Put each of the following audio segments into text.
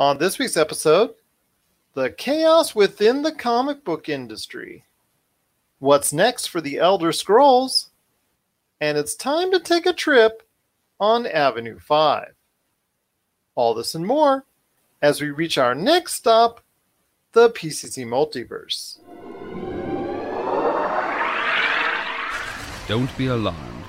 On this week's episode, the chaos within the comic book industry. What's next for the Elder Scrolls? And it's time to take a trip on Avenue 5. All this and more as we reach our next stop, the PCC Multiverse. Don't be alarmed.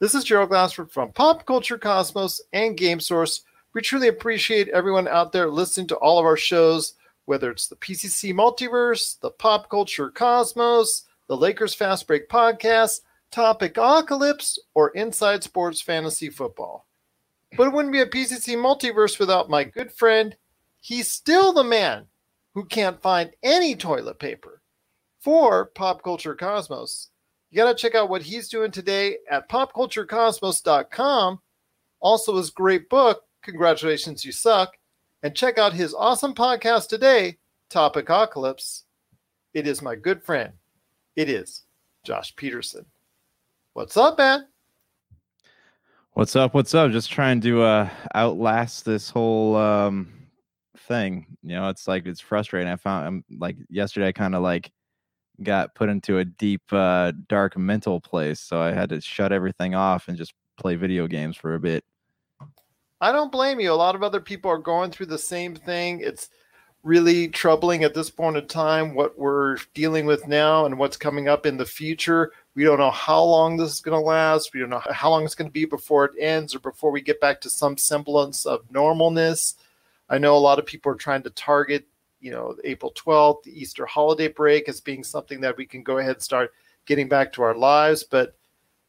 This is Gerald Glassford from Pop Culture Cosmos and Game Source. We truly appreciate everyone out there listening to all of our shows, whether it's the PCC Multiverse, the Pop Culture Cosmos, the Lakers Fast Break Podcast, Topic Apocalypse, or Inside Sports Fantasy Football. But it wouldn't be a PCC Multiverse without my good friend. He's still the man who can't find any toilet paper for Pop Culture Cosmos. You got to check out what he's doing today at popculturecosmos.com. Also his great book, Congratulations, You Suck. And check out his awesome podcast today, Topic Apocalypse. It is my good friend. It is Josh Peterson. What's up, man? What's up? What's up? Just trying to outlast this whole thing. You know, it's like, it's frustrating. Yesterday I kind of like got put into a deep dark mental place, so I had to shut everything off and just play video games for a bit. I don't blame you. A lot of other people are going through the same thing. It's really troubling at this point in time what we're dealing with now and what's coming up in the future. We don't know how long this is going to last. We don't know how long it's going to be before it ends or before we get back to some semblance of normalness. I know a lot of people are trying to target, you know, April 12th, the Easter holiday break, as being something that we can go ahead and start getting back to our lives. But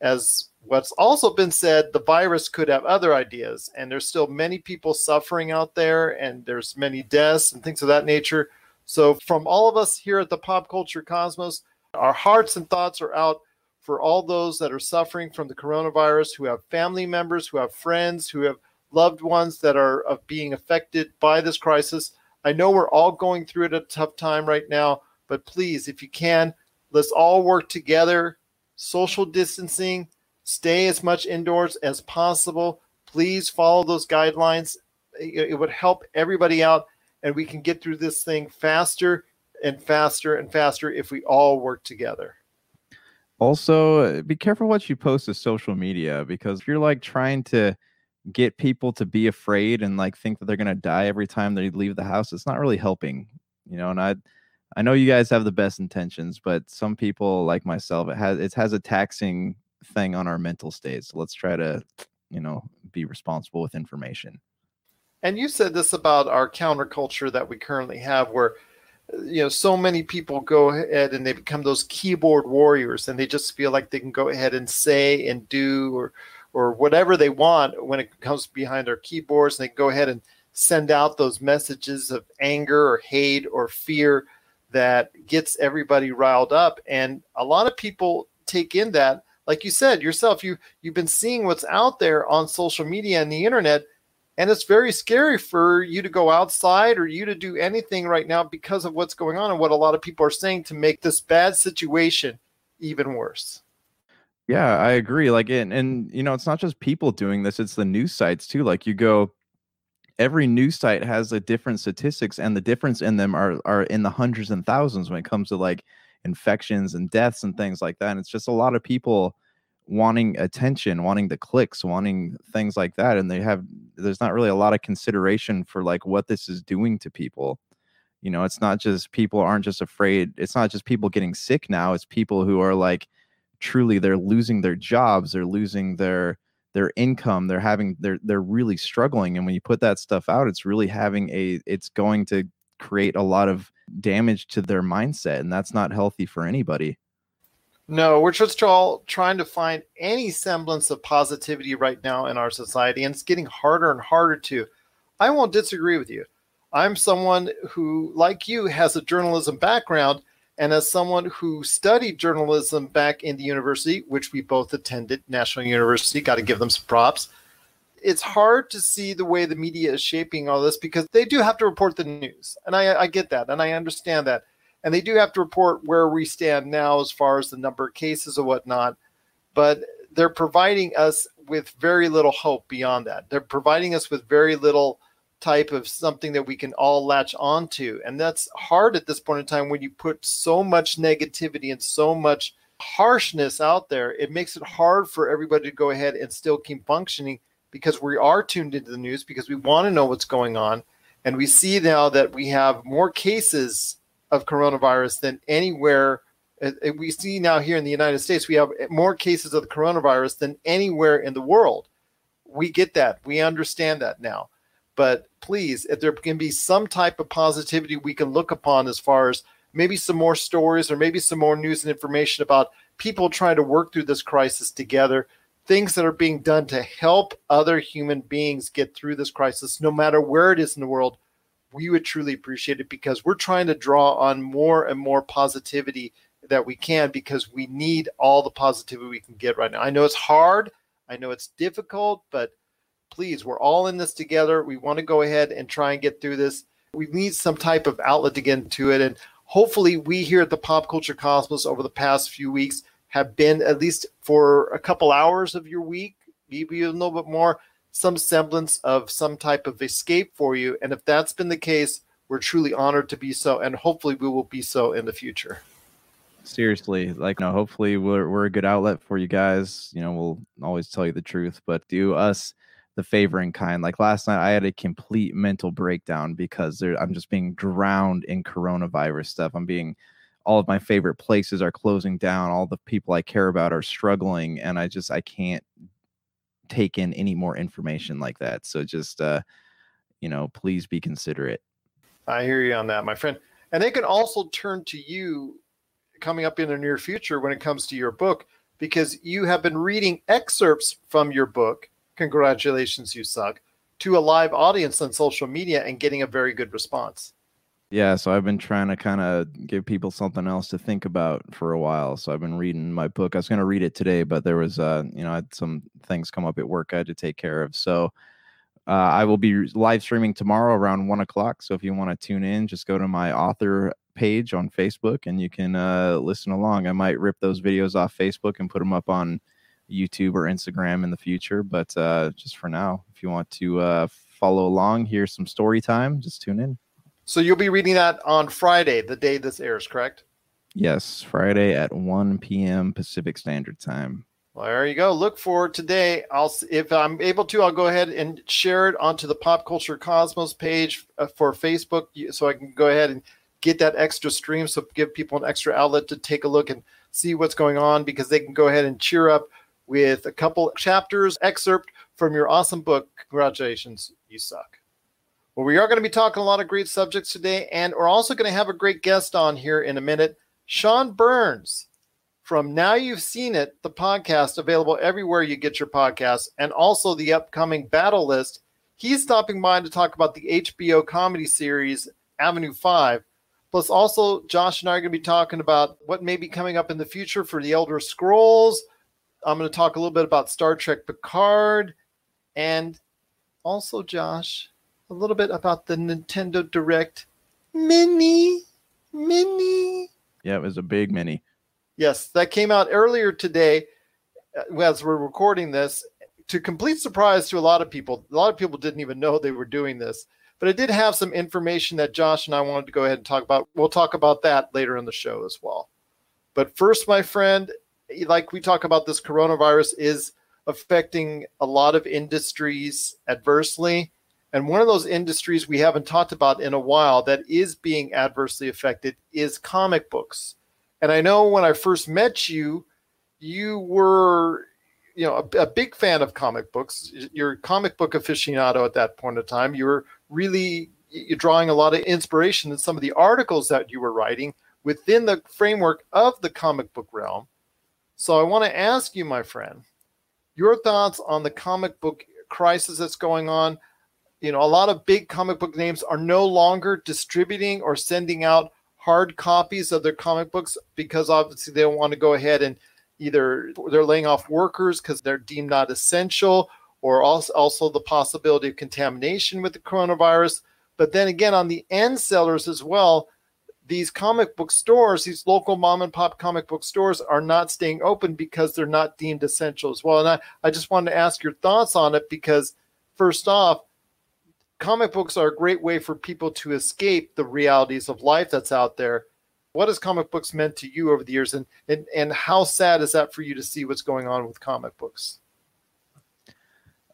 as what's also been said, the virus could have other ideas, and there's still many people suffering out there, and there's many deaths and things of that nature. So from all of us here at the Pop Culture Cosmos, our hearts and thoughts are out for all those that are suffering from the coronavirus, who have family members, who have friends, who have loved ones that are being affected by this crisis. I know we're all going through it at a tough time right now, but please, if you can, let's all work together. Social distancing, stay as much indoors as possible. Please follow those guidelines. It would help everybody out, and we can get through this thing faster and faster and faster if we all work together. Also, be careful what you post to social media, because if you're like trying to get people to be afraid and like think that they're going to die every time they leave the house, it's not really helping, you know. And I know you guys have the best intentions, but some people like myself, it has a taxing thing on our mental state. So let's try to, you know, be responsible with information. And you said this about our counterculture that we currently have, where, you know, so many people go ahead and they become those keyboard warriors, and they just feel like they can go ahead and say and do or whatever they want when it comes behind their keyboards, and they go ahead and send out those messages of anger or hate or fear that gets everybody riled up. And a lot of people take in that, like you said yourself, you've been seeing what's out there on social media and the internet, and it's very scary for you to go outside or you to do anything right now because of what's going on and what a lot of people are saying to make this bad situation even worse. Yeah, I agree. Like, and you know, it's not just people doing this, it's the news sites too. Like, you go, every news site has a different statistics, and the difference in them are in the hundreds and thousands when it comes to like infections and deaths and things like that. And it's just a lot of people wanting attention, wanting the clicks, wanting things like that. And there's not really a lot of consideration for like what this is doing to people. You know, it's not just people aren't just afraid. It's not just people getting sick now. It's people who are like, truly, they're losing their jobs, they're losing their income, they're really struggling. And when you put that stuff out, it's really it's going to create a lot of damage to their mindset, and that's not healthy for anybody. No, we're just all trying to find any semblance of positivity right now in our society, and it's getting harder and harder to. I won't disagree with you. I'm someone who, like you, has a journalism background, and as someone who studied journalism back in the university, which we both attended, National University, got to give them some props. It's hard to see the way the media is shaping all this because they do have to report the news. And I get that, and I understand that. And they do have to report where we stand now as far as the number of cases and whatnot. But they're providing us with very little hope beyond that. They're providing us with very little type of something that we can all latch onto. And that's hard at this point in time when you put so much negativity and so much harshness out there. It makes it hard for everybody to go ahead and still keep functioning because we are tuned into the news because we want to know what's going on. And we see now that we have more cases of coronavirus than anywhere. We see now here in the United States, we have more cases of the coronavirus than anywhere in the world. We get that. We understand that now. But please, if there can be some type of positivity we can look upon as far as maybe some more stories or maybe some more news and information about people trying to work through this crisis together, things that are being done to help other human beings get through this crisis, no matter where it is in the world, we would truly appreciate it because we're trying to draw on more and more positivity that we can because we need all the positivity we can get right now. I know it's hard. I know it's difficult, but please, we're all in this together. We want to go ahead and try and get through this. We need some type of outlet to get into it. And hopefully we here at the Pop Culture Cosmos over the past few weeks have been, at least for a couple hours of your week, maybe a little bit more, some semblance of some type of escape for you. And if that's been the case, we're truly honored to be so. And hopefully we will be so in the future. Seriously, like, you know, hopefully we're a good outlet for you guys. You know, we'll always tell you the truth, but do us the favoring kind. Like last night, I had a complete mental breakdown because I'm just being drowned in coronavirus stuff. All of my favorite places are closing down. All the people I care about are struggling. And I can't take in any more information like that. So just, please be considerate. I hear you on that, my friend. And they can also turn to you coming up in the near future when it comes to your book, because you have been reading excerpts from your book, Congratulations, You Suck, to a live audience on social media and getting a very good response. Yeah, so I've been trying to kind of give people something else to think about for a while. So I've been reading my book. I was going to read it today, but there was, I had some things come up at work I had to take care of. So I will be live streaming tomorrow around 1:00. So if you want to tune in, just go to my author page on Facebook and you can listen along. I might rip those videos off Facebook and put them up on YouTube or Instagram in the future. But just for now, if you want to follow along, hear some story time, just tune in. So you'll be reading that on Friday, the day this airs, correct? Yes, Friday at 1 p.m. Pacific Standard Time. Well, there you go. Look for today. If I'm able to, I'll go ahead and share it onto the Pop Culture Cosmos page for Facebook, so I can go ahead and get that extra stream, so give people an extra outlet to take a look and see what's going on, because they can go ahead and cheer up with a couple chapters, excerpt from your awesome book, Congratulations, You Suck. Well, we are going to be talking a lot of great subjects today, and we're also going to have a great guest on here in a minute, Sean Burns from Now You've Seen It, the podcast, available everywhere you get your podcasts, and also the upcoming Battle List. He's stopping by to talk about the HBO comedy series Avenue 5. Plus, also, Josh and I are going to be talking about what may be coming up in the future for the Elder Scrolls. I'm going to talk a little bit about Star Trek Picard, and also, Josh, a little bit about the Nintendo Direct mini. Yeah, it was a big mini. Yes, that came out earlier today as we're recording this, to complete surprise to a lot of people. A lot of people didn't even know they were doing this, but it did have some information that Josh and I wanted to go ahead and talk about. We'll talk about that later in the show as well. But first, my friend, like we talk about, this coronavirus is affecting a lot of industries adversely. And one of those industries we haven't talked about in a while that is being adversely affected is comic books. And I know when I first met you, you were, a big fan of comic books. You're a comic book aficionado at that point in time. You were really drawing a lot of inspiration in some of the articles that you were writing within the framework of the comic book realm. So I want to ask you, my friend, your thoughts on the comic book crisis that's going on. you know, a lot of big comic book names are no longer distributing or sending out hard copies of their comic books because obviously they don't want to go ahead and either they're laying off workers because they're deemed not essential, or also the possibility of contamination with the coronavirus. But then again, on the end sellers as well, these comic book stores, these local mom and pop comic book stores are not staying open because they're not deemed essential as well. And I just wanted to ask your thoughts on it, because first off, comic books are a great way for people to escape the realities of life that's out there. What has comic books meant to you over the years, and how sad is that for you to see what's going on with comic books?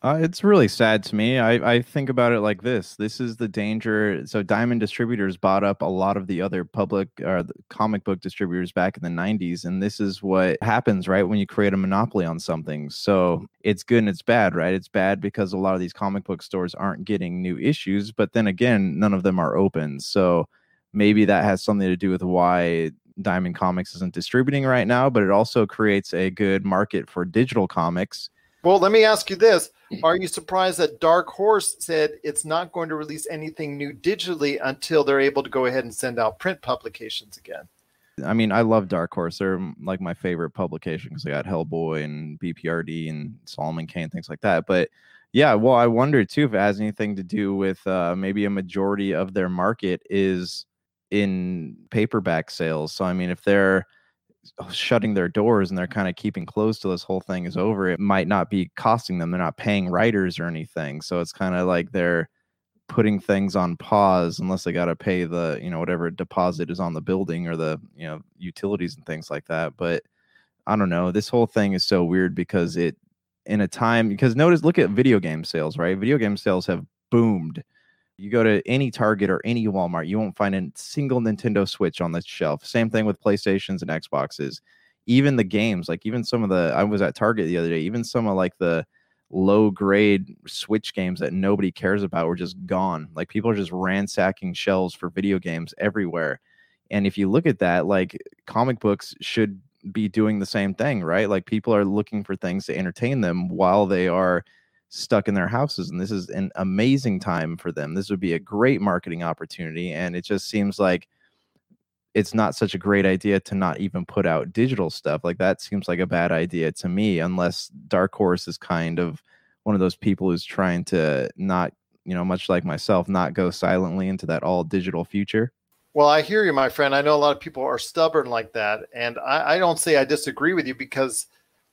It's really sad to me. I think about it like this. This is the danger. So Diamond Distributors bought up a lot of the other public or comic book distributors back in the 90s. And this is what happens, right, when you create a monopoly on something. So it's good and it's bad, right? It's bad because a lot of these comic book stores aren't getting new issues. But then again, none of them are open. So maybe that has something to do with why Diamond Comics isn't distributing right now. But it also creates a good market for digital comics. Well, let me ask you this. Are you surprised that Dark Horse said it's not going to release anything new digitally until they're able to go ahead and send out print publications again? I mean, I love Dark Horse. They're like my favorite publication because they got Hellboy and BPRD and Solomon Kane, things like that. But yeah, well, I wonder too if it has anything to do with maybe a majority of their market is in paperback sales. So, I mean, if they're shutting their doors and they're kind of keeping closed till this whole thing is over, it might not be costing them. They're not paying writers or anything. So it's kind of like they're putting things on pause unless they got to pay the, you know, whatever deposit is on the building or the, you know, utilities and things like that. But I don't know. This whole thing is so weird because it, in a time, because notice, look at video game sales, right? Video game sales have boomed. You go to any Target or any Walmart, you won't find a single Nintendo Switch on the shelf. Same thing with PlayStations and Xboxes. Even the games, like even some of the, I was at Target the other day, even some of like the low grade Switch games that nobody cares about were just gone. Like people are just ransacking shelves for video games everywhere. And if you look at that, like comic books should be doing the same thing, right? Like people are looking for things to entertain them while they are stuck in their houses, and this is an amazing time for them. This would be a great marketing opportunity, and it just seems like it's not such a great idea to not even put out digital stuff. Like that seems like a bad idea to me, unless Dark Horse is kind of one of those people who's trying to not, you know, much like myself, not go silently into that all digital future. Well, I hear you, my friend. I know a lot of people are stubborn like that, and I don't say I disagree with you, because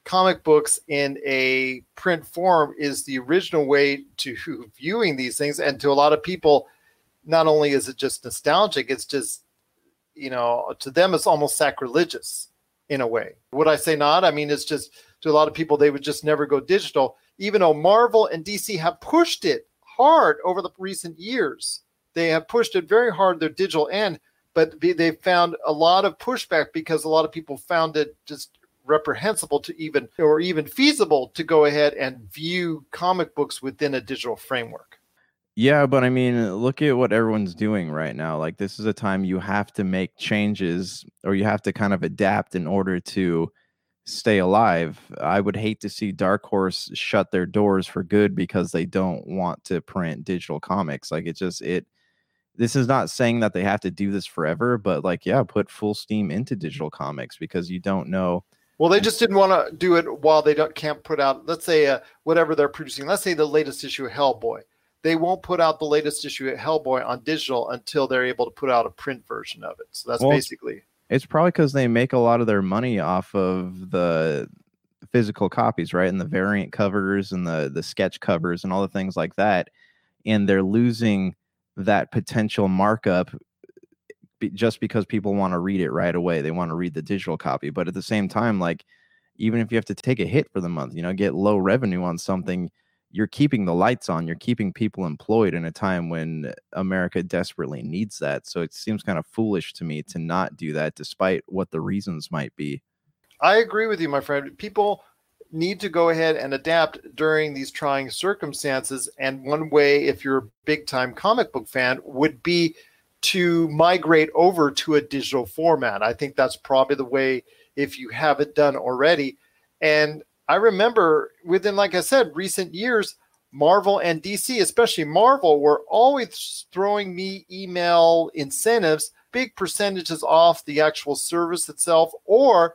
comic books in a print form is the original way to viewing these things. And to a lot of people, not only is it just nostalgic, it's just, you know, to them, it's almost sacrilegious in a way. Would I say not? I mean, it's just to a lot of people, they would just never go digital, even though Marvel and DC have pushed it hard over the recent years. They have pushed it very hard, their digital end, but they found a lot of pushback because a lot of people found it just reprehensible to even, or even feasible to go ahead and view comic books within a digital framework. Yeah, but I mean, look at what everyone's doing right now. Like this is a time you have to make changes, or you have to kind of adapt in order to stay alive. I would hate to see Dark Horse shut their doors for good because they don't want to print digital comics. Like this is not saying that they have to do this forever, but like, yeah, put full steam into digital comics because you don't know. Well, they just didn't want to do it while they can't put out, let's say, whatever they're producing. Let's say the latest issue of Hellboy. They won't put out the latest issue of Hellboy on digital until they're able to put out a print version of it. So that's basically. It's probably because they make a lot of their money off of the physical copies, right? And the variant covers and the sketch covers and all the things like that. And they're losing that potential markup just because people want to read it right away. They want to read the digital copy. But at the same time, like, even if you have to take a hit for the month, you know, get low revenue on something, you're keeping the lights on, you're keeping people employed in a time when America desperately needs that. So it seems kind of foolish to me to not do that, despite what the reasons might be. I agree with you, my friend. People need to go ahead and adapt during these trying circumstances. And one way, if you're a big time comic book fan, would be to migrate over to a digital format. I think that's probably the way, if you haven't done already. And I remember within, like I said, recent years, Marvel and DC, especially Marvel, were always throwing me email incentives, big percentages off the actual service itself, or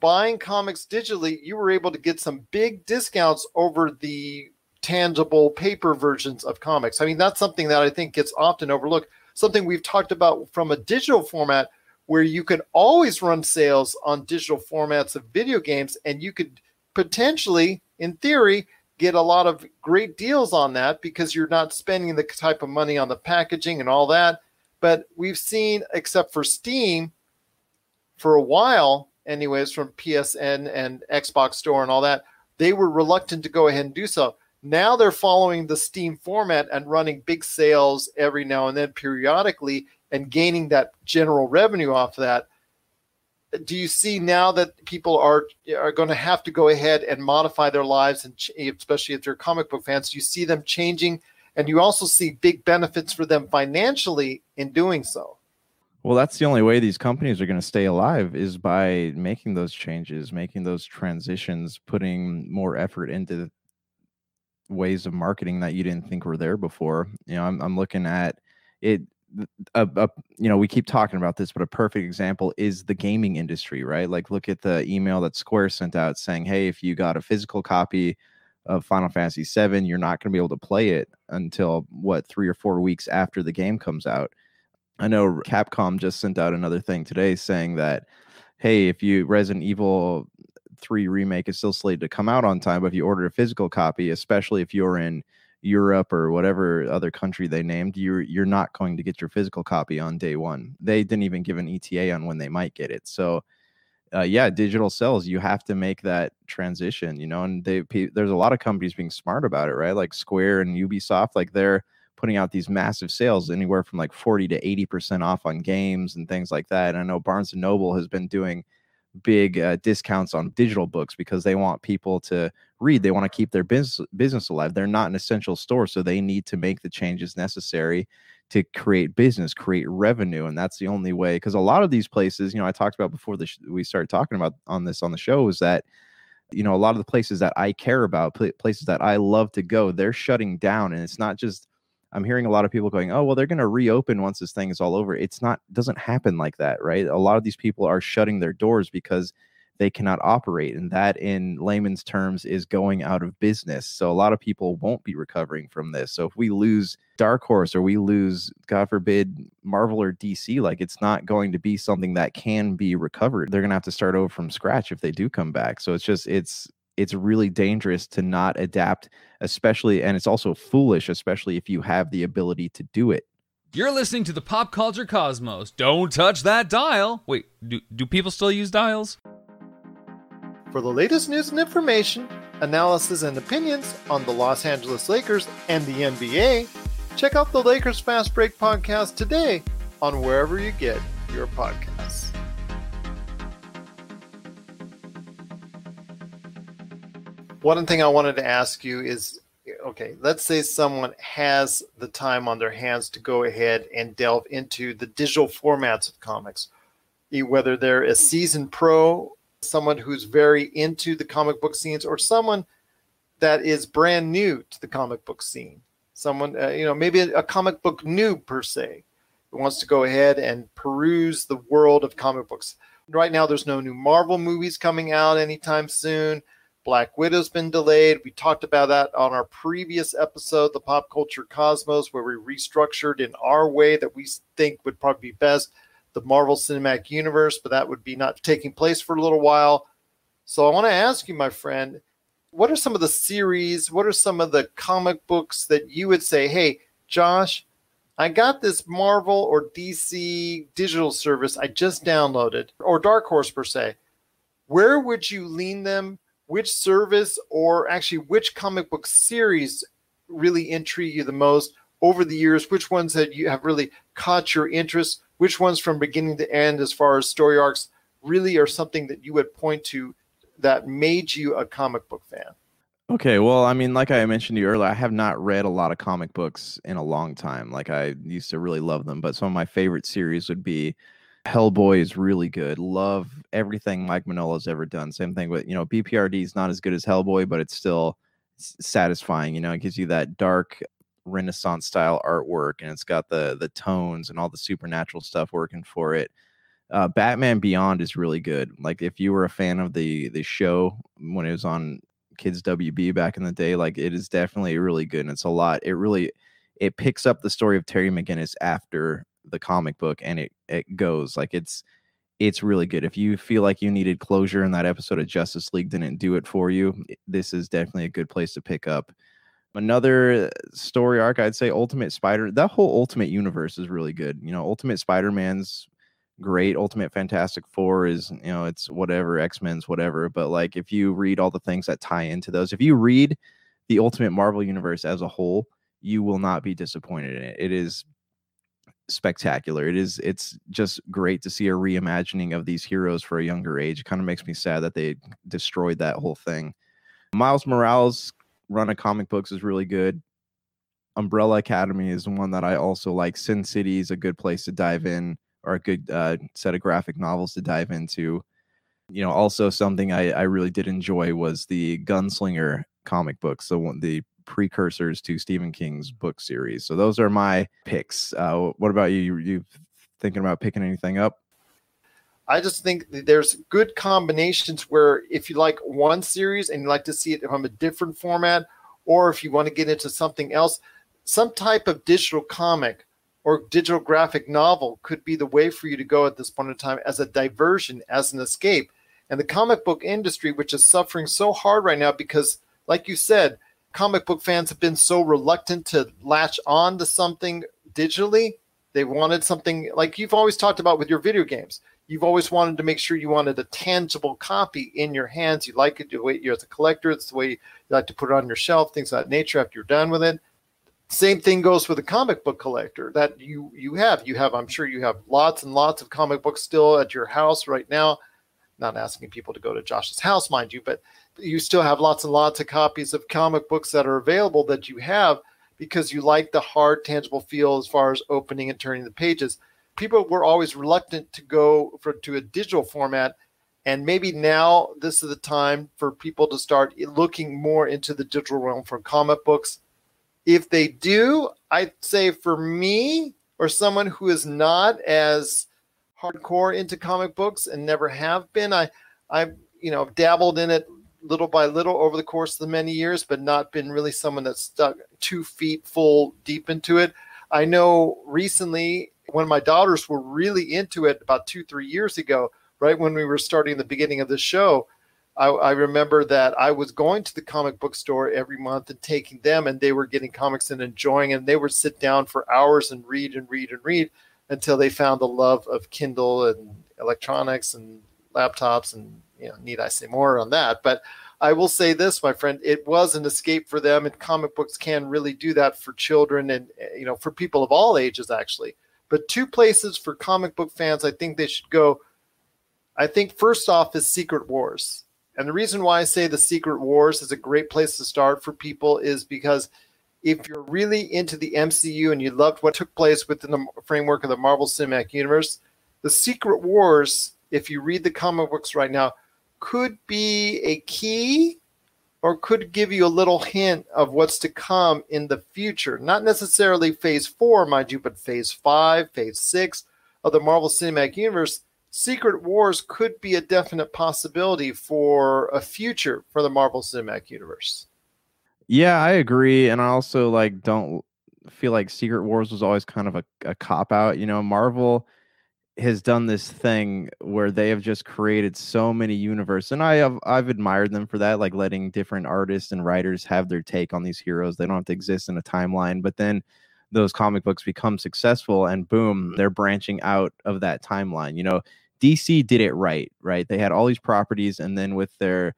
buying comics digitally, you were able to get some big discounts over the tangible paper versions of comics. I mean, that's something that I think gets often overlooked, something we've talked about from a digital format where you could always run sales on digital formats of video games, and you could potentially, in theory, get a lot of great deals on that because you're not spending the type of money on the packaging and all that. But we've seen, except for Steam, for a while, anyways, from PSN and Xbox Store and all that, they were reluctant to go ahead and do so. Now they're following the Steam format and running big sales every now and then periodically and gaining that general revenue off of that. Do you see now that people are going to have to go ahead and modify their lives, and especially if they're comic book fans, you see them changing, and you also see big benefits for them financially in doing so? Well, that's the only way these companies are going to stay alive, is by making those changes, making those transitions, putting more effort into ways of marketing that you didn't think were there before. You know, I'm looking at it. You know, we keep talking about this, but a perfect example is the gaming industry, right? Like, look at the email that Square sent out saying, hey, if you got a physical copy of Final Fantasy VII, you're not going to be able to play it until, what, 3 or 4 weeks after the game comes out. I know Capcom just sent out another thing today saying that, hey, if you Resident Evil 3 Remake is still slated to come out on time, but if you order a physical copy, especially if you're in Europe or whatever other country they named, you're not going to get your physical copy on day one. They didn't even give an ETA on when they might get it. So yeah, digital sales, you have to make that transition, you know, and there's a lot of companies being smart about it, right? Like Square and Ubisoft, like they're putting out these massive sales anywhere from like 40 to 80% off on games and things like that. And I know Barnes & Noble has been doing big discounts on digital books because they want people to read. They want to keep their business alive. They're not an essential store, so they need to make the changes necessary to create business, create revenue. And that's the only way, because a lot of these places, you know, I talked about before we started talking about on this on the show, is that, you know, a lot of the places that I care about, places that I love to go, they're shutting down. And it's not just, I'm hearing a lot of people going, oh, well, they're going to reopen once this thing is all over. It's not, doesn't happen like that, right? A lot of these people are shutting their doors because they cannot operate. And that, in layman's terms, is going out of business. So a lot of people won't be recovering from this. So if we lose Dark Horse, or we lose, God forbid, Marvel or DC, like, it's not going to be something that can be recovered. They're going to have to start over from scratch if they do come back. So it's just, it's really dangerous to not adapt, especially, and it's also foolish, especially if you have the ability to do it. You're listening to the Pop Culture Cosmos. Don't touch that dial. Wait, do people still use dials? For the latest news and information, analysis and opinions on the Los Angeles Lakers and the NBA, check out the Lakers Fast Break Podcast today on wherever you get your podcasts. One thing I wanted to ask you is, okay, let's say someone has the time on their hands to go ahead and delve into the digital formats of comics, whether they're a seasoned pro, someone who's very into the comic book scenes, or someone that is brand new to the comic book scene, someone, you know, maybe a comic book noob per se, who wants to go ahead and peruse the world of comic books. Right now, there's no new Marvel movies coming out anytime soon. Black Widow's been delayed. We talked about that on our previous episode, the Pop Culture Cosmos, where we restructured in our way that we think would probably be best the Marvel Cinematic Universe, but that would be not taking place for a little while. So I want to ask you, my friend, what are some of the series, what are some of the comic books that you would say, hey, Josh, I got this Marvel or DC digital service I just downloaded, or Dark Horse per se. Where would you lean them? Which service, or actually which comic book series, really intrigue you the most over the years? Which ones that you have really caught your interest? Which ones from beginning to end, as far as story arcs, really are something that you would point to that made you a comic book fan? Okay, well, I mean, like I mentioned to you earlier, I have not read a lot of comic books in a long time. Like, I used to really love them, but some of my favorite series would be Hellboy is really good. Love everything Mike Manola's ever done. Same thing with, you know, BPRD is not as good as Hellboy, but it's still satisfying. You know, it gives you that dark Renaissance style artwork, and it's got the tones and all the supernatural stuff working for it. Batman Beyond is really good. Like, if you were a fan of the show when it was on Kids WB back in the day, like, it is definitely really good, and it's a lot. It picks up the story of Terry McGinnis after the comic book, and it goes like it's really good. If you feel like you needed closure and that episode of Justice League didn't do it for you, this is definitely a good place to pick up. Another story arc, I'd say Ultimate Spider. That whole Ultimate Universe is really good. You know, Ultimate Spider-Man's great. Ultimate Fantastic Four is, you know, it's whatever, X-Men's whatever. But like, if you read all the things that tie into those, if you read the Ultimate Marvel Universe as a whole, you will not be disappointed in it. It is spectacular. It's just great to see a reimagining of these heroes for a younger age. It kind of makes me sad that they destroyed that whole thing. Miles Morales' run of comic books is really good. Umbrella Academy is one that I also like. Sin City is a good place to dive in, or a good set of graphic novels to dive into. You know, also something I really did enjoy was the Gunslinger comic books, so the precursors to Stephen King's book series. So those are my picks. What about you? You thinking about picking anything up? I just think there's good combinations where if you like one series and you like to see it from a different format, or if you want to get into something else, some type of digital comic or digital graphic novel could be the way for you to go at this point in time as a diversion, as an escape. And the comic book industry, which is suffering so hard right now because, like you said, comic book fans have been so reluctant to latch on to something digitally. They wanted something, like you've always talked about with your video games. You've always wanted to make sure you wanted a tangible copy in your hands. You like it the way you're as a collector. It's the way you like to put it on your shelf, things of that nature after you're done with it. Same thing goes with a comic book collector that you have. I'm sure you have lots and lots of comic books still at your house right now. Not asking people to go to Josh's house, mind you, but you still have lots and lots of copies of comic books that are available that you have because you like the hard, tangible feel as far as opening and turning the pages. People were always reluctant to go to a digital format, and maybe now this is the time for people to start looking more into the digital realm for comic books. If they do, I'd say for me or someone who is not as hardcore into comic books and never have been, I've dabbled in it little by little over the course of the many years, but not been really someone that's stuck 2 feet full deep into it. I know recently when my daughters were really into it about 2-3 years ago, right when we were starting the beginning of the show, I remember that I was going to the comic book store every month and taking them, and they were getting comics and enjoying, and they would sit down for hours and read until they found the love of Kindle and electronics and laptops, and, you know, need I say more on that? But I will say this, my friend, it was an escape for them, and comic books can really do that for children and, you know, for people of all ages, actually. But two places for comic book fans I think they should go. I think first off is Secret Wars. And the reason why I say the Secret Wars is a great place to start for people is because if you're really into the MCU and you loved what took place within the framework of the Marvel Cinematic Universe, the Secret Wars, if you read the comic books right now, could be a key or could give you a little hint of what's to come in the future. Not necessarily Phase 4, mind you, but Phase 5, Phase 6 of the Marvel Cinematic Universe. Secret Wars could be a definite possibility for a future for the Marvel Cinematic Universe. Yeah, I agree. And I also don't feel like Secret Wars was always kind of a cop-out. You know, Marvel has done this thing where they have just created so many universes. And I've admired them for that, like letting different artists and writers have their take on these heroes. They don't have to exist in a timeline. But then those comic books become successful, and boom, they're branching out of that timeline. You know, DC did it right? They had all these properties, and then with their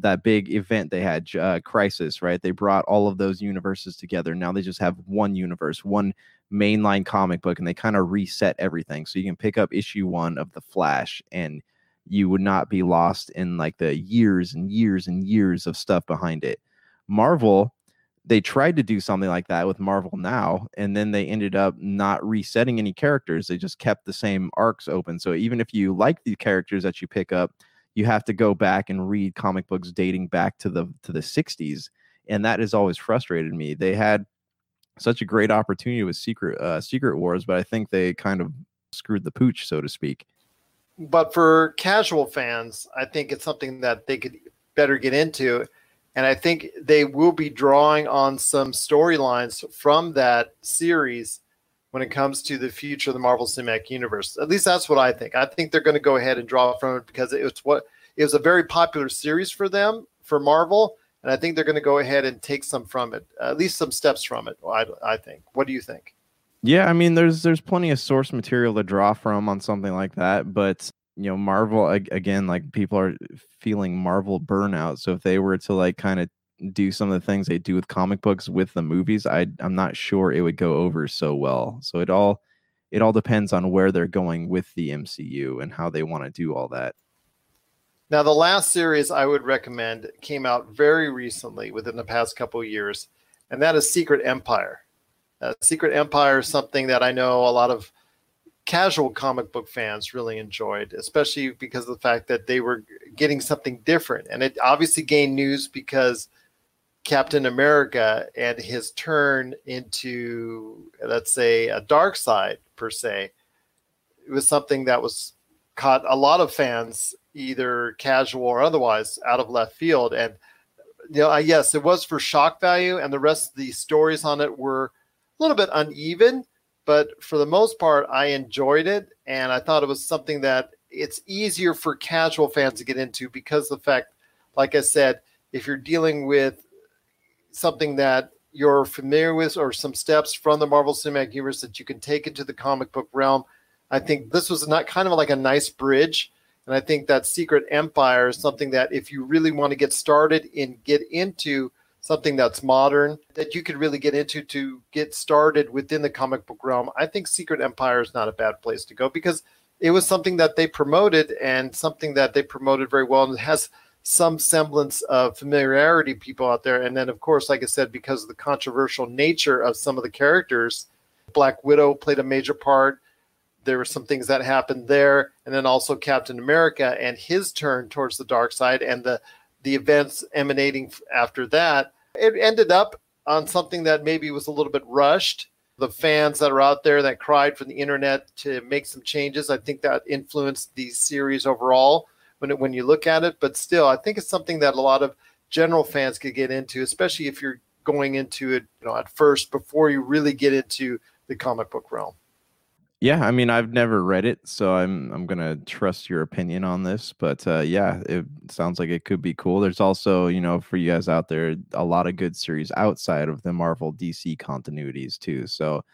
that big event they had, Crisis, right? They brought all of those universes together. Now they just have one universe, one mainline comic book, and they kind of reset everything. So you can pick up issue 1 of The Flash, and you would not be lost in like the years and years and years of stuff behind it. Marvel, they tried to do something like that with Marvel Now, and then they ended up not resetting any characters. They just kept the same arcs open. So even if you like the characters that you pick up, you have to go back and read comic books dating back to the 60s And that has always frustrated me. They had such a great opportunity with Secret Wars, but I think they kind of screwed the pooch, so to speak. But for casual fans, I think it's something that they could better get into. And I think they will be drawing on some storylines from that series when it comes to the future of the Marvel Cinematic Universe. At least that's what I think. I think they're going to go ahead and draw from it because it was a very popular series for them, for Marvel. And I think they're going to go ahead and take some from it, at least some steps from it, I think. What do you think? Yeah, I mean, there's plenty of source material to draw from on something like that. But, you know, Marvel, again, like people are feeling Marvel burnout. So if they were to like kind of do some of the things they do with comic books with the movies, I'm not sure it would go over so well. So it all depends on where they're going with the MCU and how they want to do all that. Now, the last series I would recommend came out very recently within the past couple of years, and that is Secret Empire. Secret Empire is something that I know a lot of casual comic book fans really enjoyed, especially because of the fact that they were getting something different. And it obviously gained news because Captain America and his turn into, let's say, a dark side, per se, it was something that was caught a lot of fans, either casual or otherwise, out of left field. And you know, yes, it was for shock value, and the rest of the stories on it were a little bit uneven, but for the most part, I enjoyed it. And I thought it was something that it's easier for casual fans to get into because the fact, like I said, if you're dealing with something that you're familiar with or some steps from the Marvel Cinematic Universe that you can take into the comic book realm, I think this was not kind of like a nice bridge. And I think that Secret Empire is something that if you really want to get started and get into something that's modern, that you could really get into to get started within the comic book realm, I think Secret Empire is not a bad place to go because it was something that they promoted and something that they promoted very well. And it has some semblance of familiarity people out there. And then, of course, like I said, because of the controversial nature of some of the characters, Black Widow played a major part. There were some things that happened there. And then also Captain America and his turn towards the dark side and the events emanating after that. It ended up on something that maybe was a little bit rushed. The fans that are out there that cried from the internet to make some changes, I think that influenced the series overall when you look at it. But still, I think it's something that a lot of general fans could get into, especially if you're going into it, you know, at first before you really get into the comic book realm. Yeah, I mean, I've never read it, so I'm gonna trust your opinion on this. But yeah, it sounds like it could be cool. There's also, you know, for you guys out there, a lot of good series outside of the Marvel DC continuities too. So,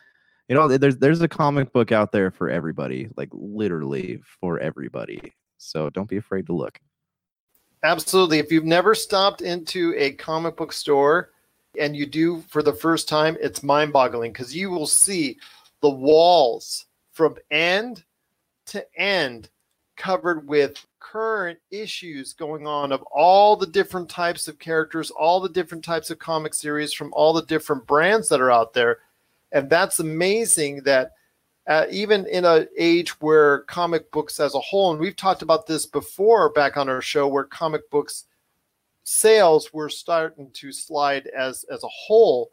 you know, there's a comic book out there for everybody, like literally for everybody. So don't be afraid to look. Absolutely. If you've never stopped into a comic book store and you do for the first time, it's mind-boggling because you will see the walls from end to end, covered with current issues going on of all the different types of characters, all the different types of comic series from all the different brands that are out there. And that's amazing that even in an age where comic books as a whole, and we've talked about this before back on our show, where comic books sales were starting to slide as a whole,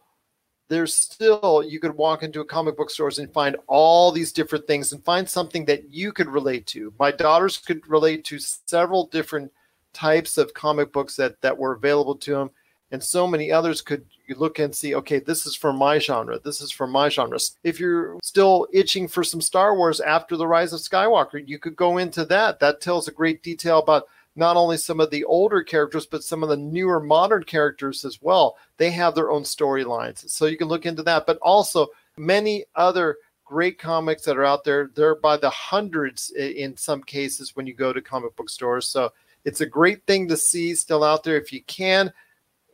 there's still, you could walk into a comic book stores and find all these different things and find something that you could relate to. My daughters could relate to several different types of comic books that were available to them. And so many others could you look and see, okay, this is for my genre. This is for my genre. If you're still itching for some Star Wars after the Rise of Skywalker, you could go into that. That tells a great detail about not only some of the older characters, but some of the newer modern characters as well. They have their own storylines. So you can look into that. But also many other great comics that are out there. They're by the hundreds in some cases when you go to comic book stores. So it's a great thing to see still out there. If you can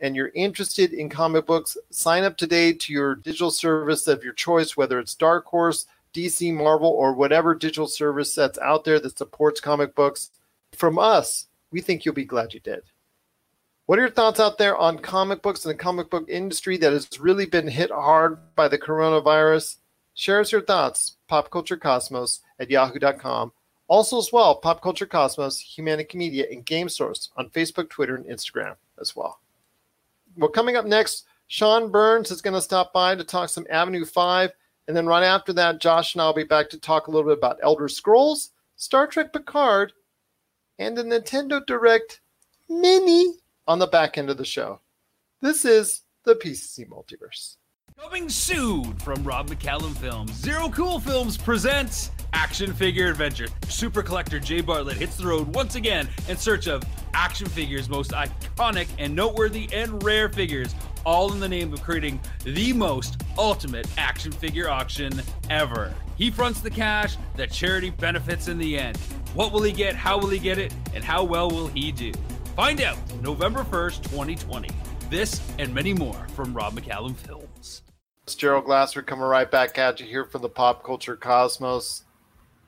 and you're interested in comic books, sign up today to your digital service of your choice, whether it's Dark Horse, DC, Marvel, or whatever digital service that's out there that supports comic books. From us, we think you'll be glad you did. What are your thoughts out there on comic books and the comic book industry that has really been hit hard by the coronavirus? Share us your thoughts, popculturecosmos@yahoo.com. Also as well, Pop Culture Cosmos, Humanic Media, and Game Source on Facebook, Twitter, and Instagram as well. Well, coming up next, Sean Burns is going to stop by to talk some Avenue 5. And then right after that, Josh and I will be back to talk a little bit about Elder Scrolls, Star Trek Picard, and the Nintendo Direct Mini on the back end of the show. This is the PCC Multiverse. Coming soon from Rob McCallum Films, Zero Cool Films presents Action Figure Adventure. Super collector Jay Bartlett hits the road once again in search of action figures, most iconic and noteworthy and rare figures, all in the name of creating the most ultimate action figure auction ever. He fronts the cash, the charity benefits in the end. What will he get, how will he get it, and how well will he do? Find out November 1st, 2020. This and many more from Rob McCallum Films. It's Gerald Glassford coming right back at you here from the Pop Culture Cosmos.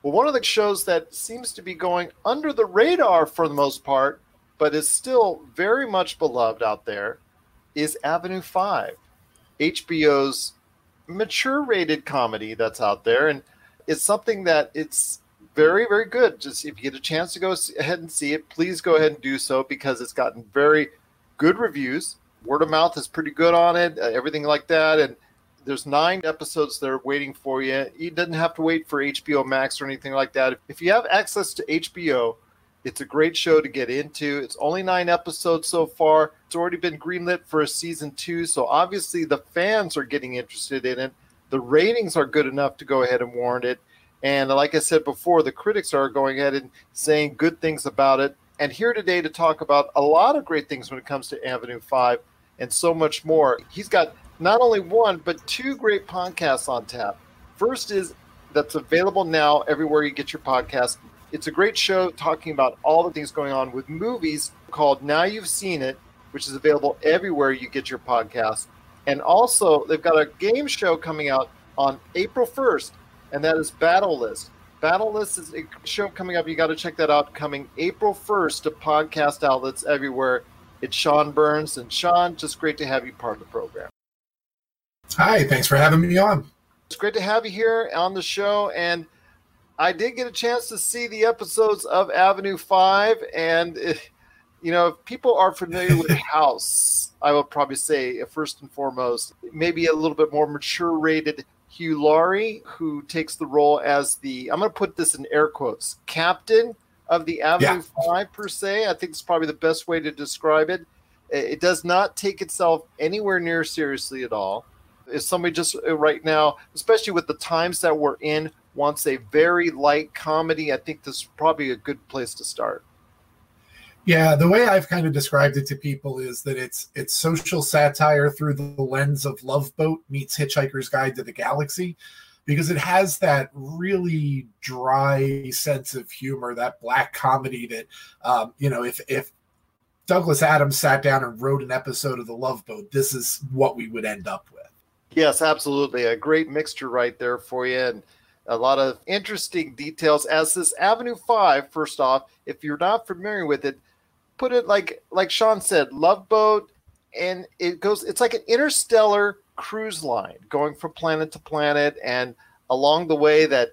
Well, one of the shows that seems to be going under the radar for the most part, but is still very much beloved out there, is Avenue 5, HBO's mature-rated comedy that's out there. And it's something that it's very, very good. Just if you get a chance to go ahead and see it, please go ahead and do so because it's gotten very good reviews. Word of mouth is pretty good on it, everything like that. And there's 9 episodes that are waiting for you. You didn't have to wait for HBO Max or anything like that. If you have access to HBO, it's a great show to get into. It's only 9 episodes so far. It's already been greenlit for a season 2. So obviously the fans are getting interested in it. The ratings are good enough to go ahead and warrant it. And like I said before, the critics are going ahead and saying good things about it. And here today to talk about a lot of great things when it comes to Avenue 5 and so much more. He's got not only 1, but 2 great podcasts on tap. First is that's available now everywhere you get your podcast. It's a great show talking about all the things going on with movies called Now You've Seen It, which is available everywhere you get your podcast. And also, they've got a game show coming out on April 1st, and that is Battle List. Battle List is a show coming up. You got to check that out coming April 1st to podcast outlets everywhere. It's Sean Burns. And Sean, just great to have you part of the program. Hi, thanks for having me on. It's great to have you here on the show. And I did get a chance to see the episodes of Avenue 5, and if people are familiar with House, I would probably say first and foremost, maybe a little bit more mature-rated Hugh Laurie, who takes the role as the, I'm going to put this in air quotes, captain of the Avenue 5 per se. I think it's probably the best way to describe it. It does not take itself anywhere near seriously at all. If somebody just right now, especially with the times that we're in, wants a very light comedy, I think this is probably a good place to start. Yeah, the way I've kind of described it to people is that it's social satire through the lens of Love Boat meets Hitchhiker's Guide to the Galaxy, because it has that really dry sense of humor, that black comedy that, if Douglas Adams sat down and wrote an episode of the Love Boat, this is what we would end up with. Yes, absolutely. A great mixture right there for you. And a lot of interesting details as this Avenue 5, first off, if you're not familiar with it, put it like Sean said, Love Boat, and it goes, it's like an interstellar cruise line going from planet to planet. And along the way that,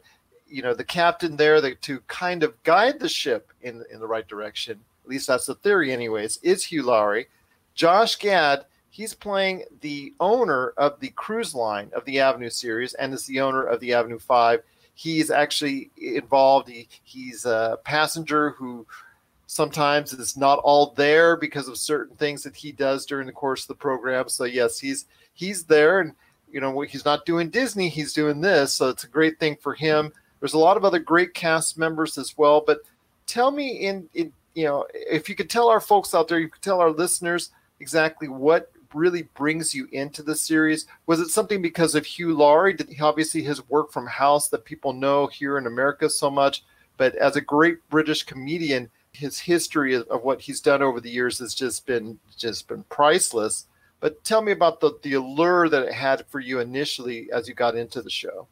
the captain there to kind of guide the ship in the right direction, at least that's the theory anyways, is Hugh Laurie. Josh Gad, he's playing the owner of the cruise line of the Avenue series and is the owner of the Avenue 5. He's actually involved. He's a passenger who sometimes is not all there because of certain things that he does during the course of the program. So, yes, he's there. And, he's not doing Disney. He's doing this. So it's a great thing for him. There's a lot of other great cast members as well. But tell me, if you could tell our folks out there, you could tell our listeners exactly what really brings you into the series. Was it something because of Hugh Laurie? Obviously his work from House that people know here in America so much, but as a great British comedian, his history of what he's done over the years has just been priceless. But tell me about the allure that it had for you initially as you got into the show.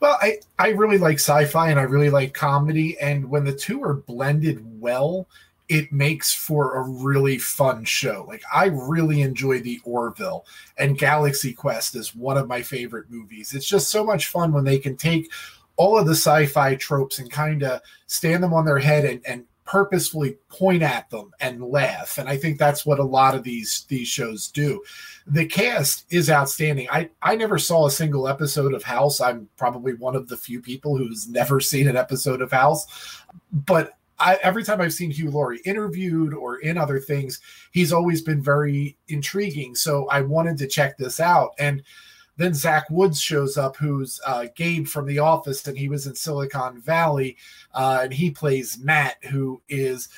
Well, I really like sci-fi and I really like comedy, and when the two are blended well, it makes for a really fun show. Like, I really enjoy The Orville, and Galaxy Quest is one of my favorite movies. It's just so much fun when they can take all of the sci-fi tropes and kind of stand them on their head and purposefully point at them and laugh. And I think that's what a lot of these shows do. The cast is outstanding. I never saw a single episode of House. I'm probably one of the few people who's never seen an episode of House. But every time I've seen Hugh Laurie interviewed or in other things, he's always been very intriguing. So I wanted to check this out. And then Zach Woods shows up, who's Gabe from The Office, and he was in Silicon Valley, and he plays Matt, who is,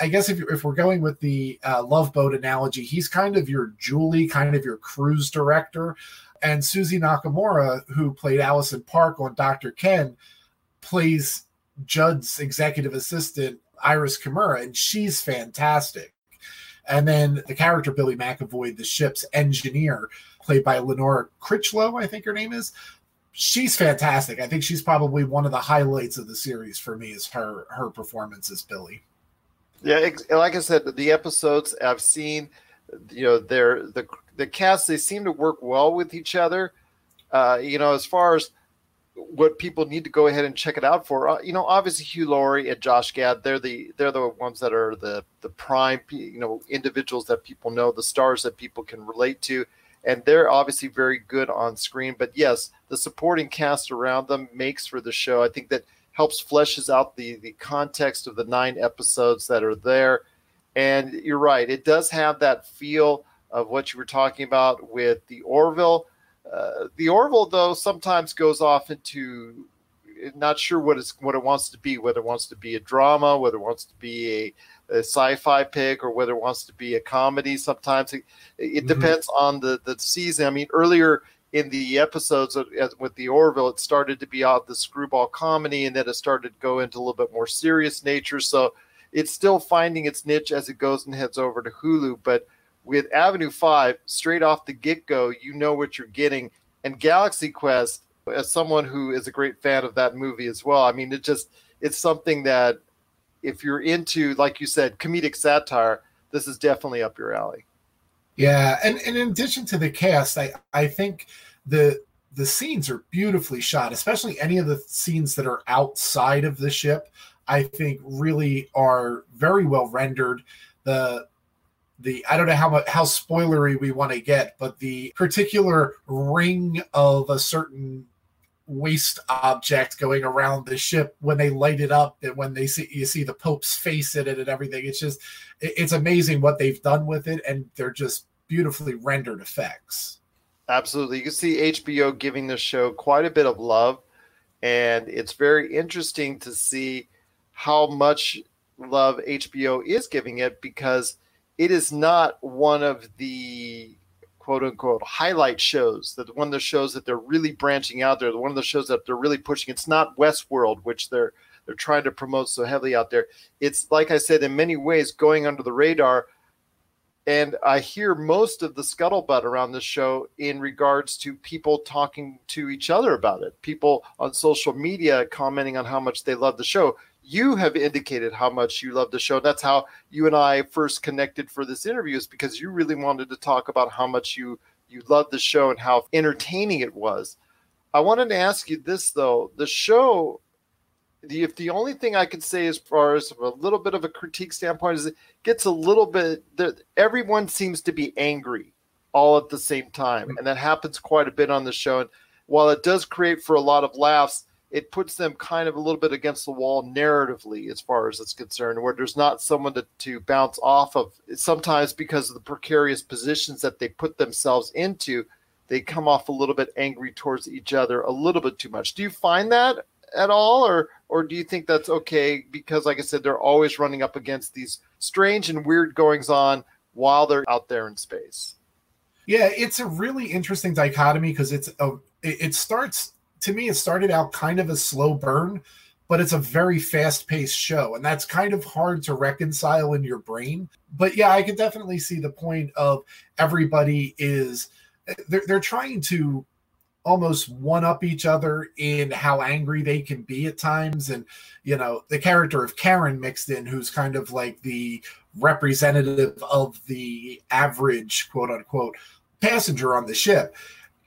I guess if we're going with the Love Boat analogy, he's kind of your Julie, kind of your cruise director. And Susie Nakamura, who played Allison Park on Dr. Ken, plays Judd's executive assistant, Iris Kimura, and she's fantastic. And then the character Billy McAvoy, the ship's engineer, played by Lenora Critchlow, I think her name is. She's fantastic. I think she's probably one of the highlights of the series for me is her performance as Billy. Yeah, like I said, the episodes I've seen, you know, the cast, they seem to work well with each other. You know, as far as what people need to go ahead and check it out for, you know, obviously Hugh Laurie and Josh Gad, they're the ones that are the prime, you know, individuals that people know, the stars that people can relate to, and they're obviously very good on screen. But yes, the supporting cast around them makes for the show. I think that helps fleshes out the context of the 9 episodes that are there. And you're right, it does have that feel of what you were talking about with the Orville. The Orville, though, sometimes goes off into not sure what it wants to be, whether it wants to be a drama, whether it wants to be a sci-fi pick, or whether it wants to be a comedy. Sometimes it depends on the season. I mean, earlier in the episodes with the Orville, it started to be out the screwball comedy, and then it started to go into a little bit more serious nature. So it's still finding its niche as it goes and heads over to Hulu. But with Avenue 5, straight off the get-go, you know what you're getting. And Galaxy Quest, as someone who is a great fan of that movie as well, I mean, it's something that if you're into, like you said, comedic satire, this is definitely up your alley. Yeah, and in addition to the cast, I think the scenes are beautifully shot, especially any of the scenes that are outside of the ship, I think really are very well rendered. I don't know how spoilery we want to get, but the particular ring of a certain waste object going around the ship, when they light it up and when you see the Pope's face in it and everything, it's amazing what they've done with it, and they're just beautifully rendered effects. Absolutely. You can see HBO giving this show quite a bit of love, and it's very interesting to see how much love HBO is giving it, because it is not one of the quote-unquote highlight shows, that one of the shows that they're really branching out there, one of the shows that they're really pushing. It's not Westworld, which they're trying to promote so heavily out there. It's, like I said, in many ways going under the radar. And I hear most of the scuttlebutt around this show in regards to people talking to each other about it, people on social media commenting on how much they love the show. You have indicated how much you love the show. That's how you and I first connected for this interview, is because you really wanted to talk about how much you loved the show and how entertaining it was. I wanted to ask you this, though. The show, if the only thing I could say as far as a little bit of a critique standpoint is it gets a little bit, everyone seems to be angry all at the same time. And that happens quite a bit on the show. And while it does create for a lot of laughs, it puts them kind of a little bit against the wall narratively as far as it's concerned, where there's not someone to bounce off of. Sometimes because of the precarious positions that they put themselves into, they come off a little bit angry towards each other a little bit too much. Do you find that at all? Or do you think that's okay? Because, like I said, they're always running up against these strange and weird goings-on while they're out there in space. Yeah, it's a really interesting dichotomy, because it started out kind of a slow burn, but it's a very fast-paced show, and that's kind of hard to reconcile in your brain. But yeah, I can definitely see the point of everybody is they're trying to almost one-up each other in how angry they can be at times. And, you know, the character of Karen mixed in, who's kind of like the representative of the average, quote-unquote, passenger on the ship,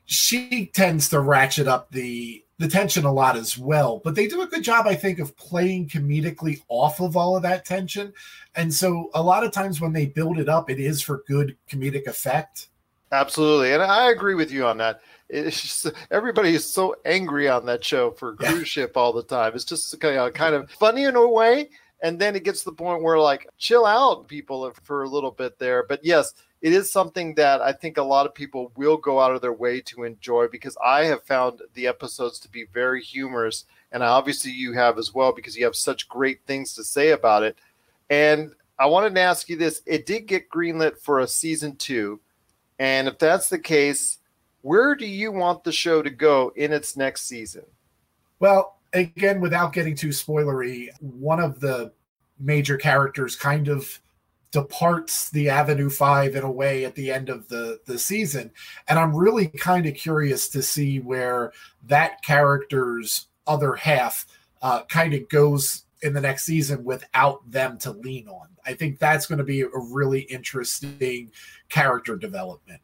she tends to ratchet up the the tension a lot as well. But they do a good job, I think, of playing comedically off of all of that tension. And so a lot of times when they build it up, it is for good comedic effect. Absolutely. And I agree with you on that. It's just, everybody is so angry on that show for cruise ship all the time. It's just kind of funny in a way. And then it gets to the point where, like, chill out, people, for a little bit there. But yes, it is something that I think a lot of people will go out of their way to enjoy, because I have found the episodes to be very humorous. And obviously you have as well, because you have such great things to say about it. And I wanted to ask you this. It did get greenlit for a season 2. And if that's the case, where do you want the show to go in its next season? Well, again, without getting too spoilery, one of the major characters kind of departs the Avenue 5 in a way at the end of the season. And I'm really kind of curious to see where that character's other half kind of goes in the next season without them to lean on. I think that's going to be a really interesting character development.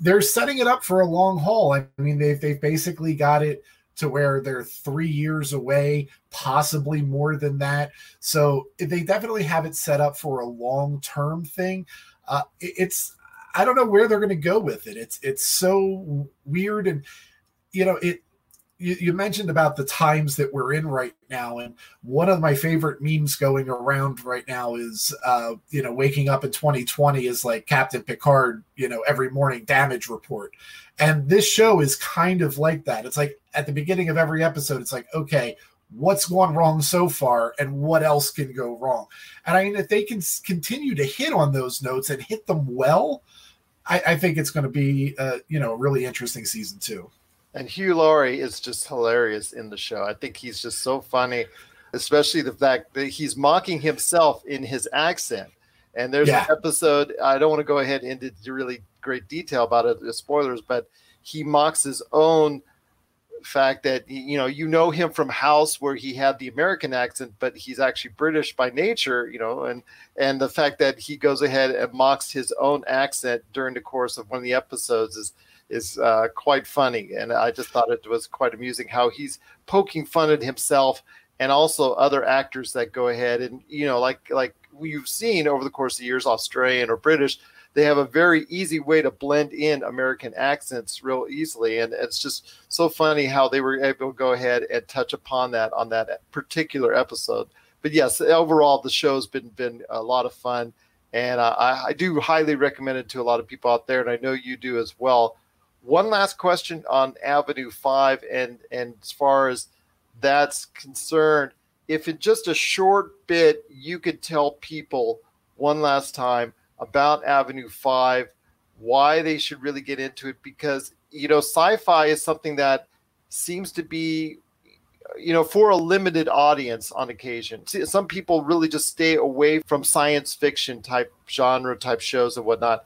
They're setting it up for a long haul. I mean, they've basically got it to where they're 3 years away, possibly more than that. So they definitely have it set up for a long-term thing. I don't know where they're going to go with it. It's so weird. And, you mentioned about the times that we're in right now. And one of my favorite memes going around right now is, waking up in 2020 is like Captain Picard, every morning damage report. And this show is kind of like that. It's like at the beginning of every episode, it's like, okay, what's gone wrong so far and what else can go wrong? And I mean, if they can continue to hit on those notes and hit them well, I think it's going to be, a really interesting season 2. And Hugh Laurie is just hilarious in the show. I think he's just so funny, especially the fact that he's mocking himself in his accent. And there's an episode, I don't want to go ahead into really great detail about it, spoilers, but he mocks his own fact that, you know him from House, where he had the American accent, but he's actually British by nature, and the fact that he goes ahead and mocks his own accent during the course of one of the episodes is quite funny. And I just thought it was quite amusing how he's poking fun at himself and also other actors that go ahead and, like you've seen over the course of years, Australian or British, they have a very easy way to blend in American accents real easily. And it's just so funny how they were able to go ahead and touch upon that on that particular episode. But yes, overall, the show's been a lot of fun. And I do highly recommend it to a lot of people out there. And I know you do as well. One last question on Avenue 5 and as far as that's concerned, if in just a short bit you could tell people one last time about Avenue 5, why they should really get into it, because, sci-fi is something that seems to be, for a limited audience on occasion. Some people really just stay away from science fiction type genre type shows and whatnot.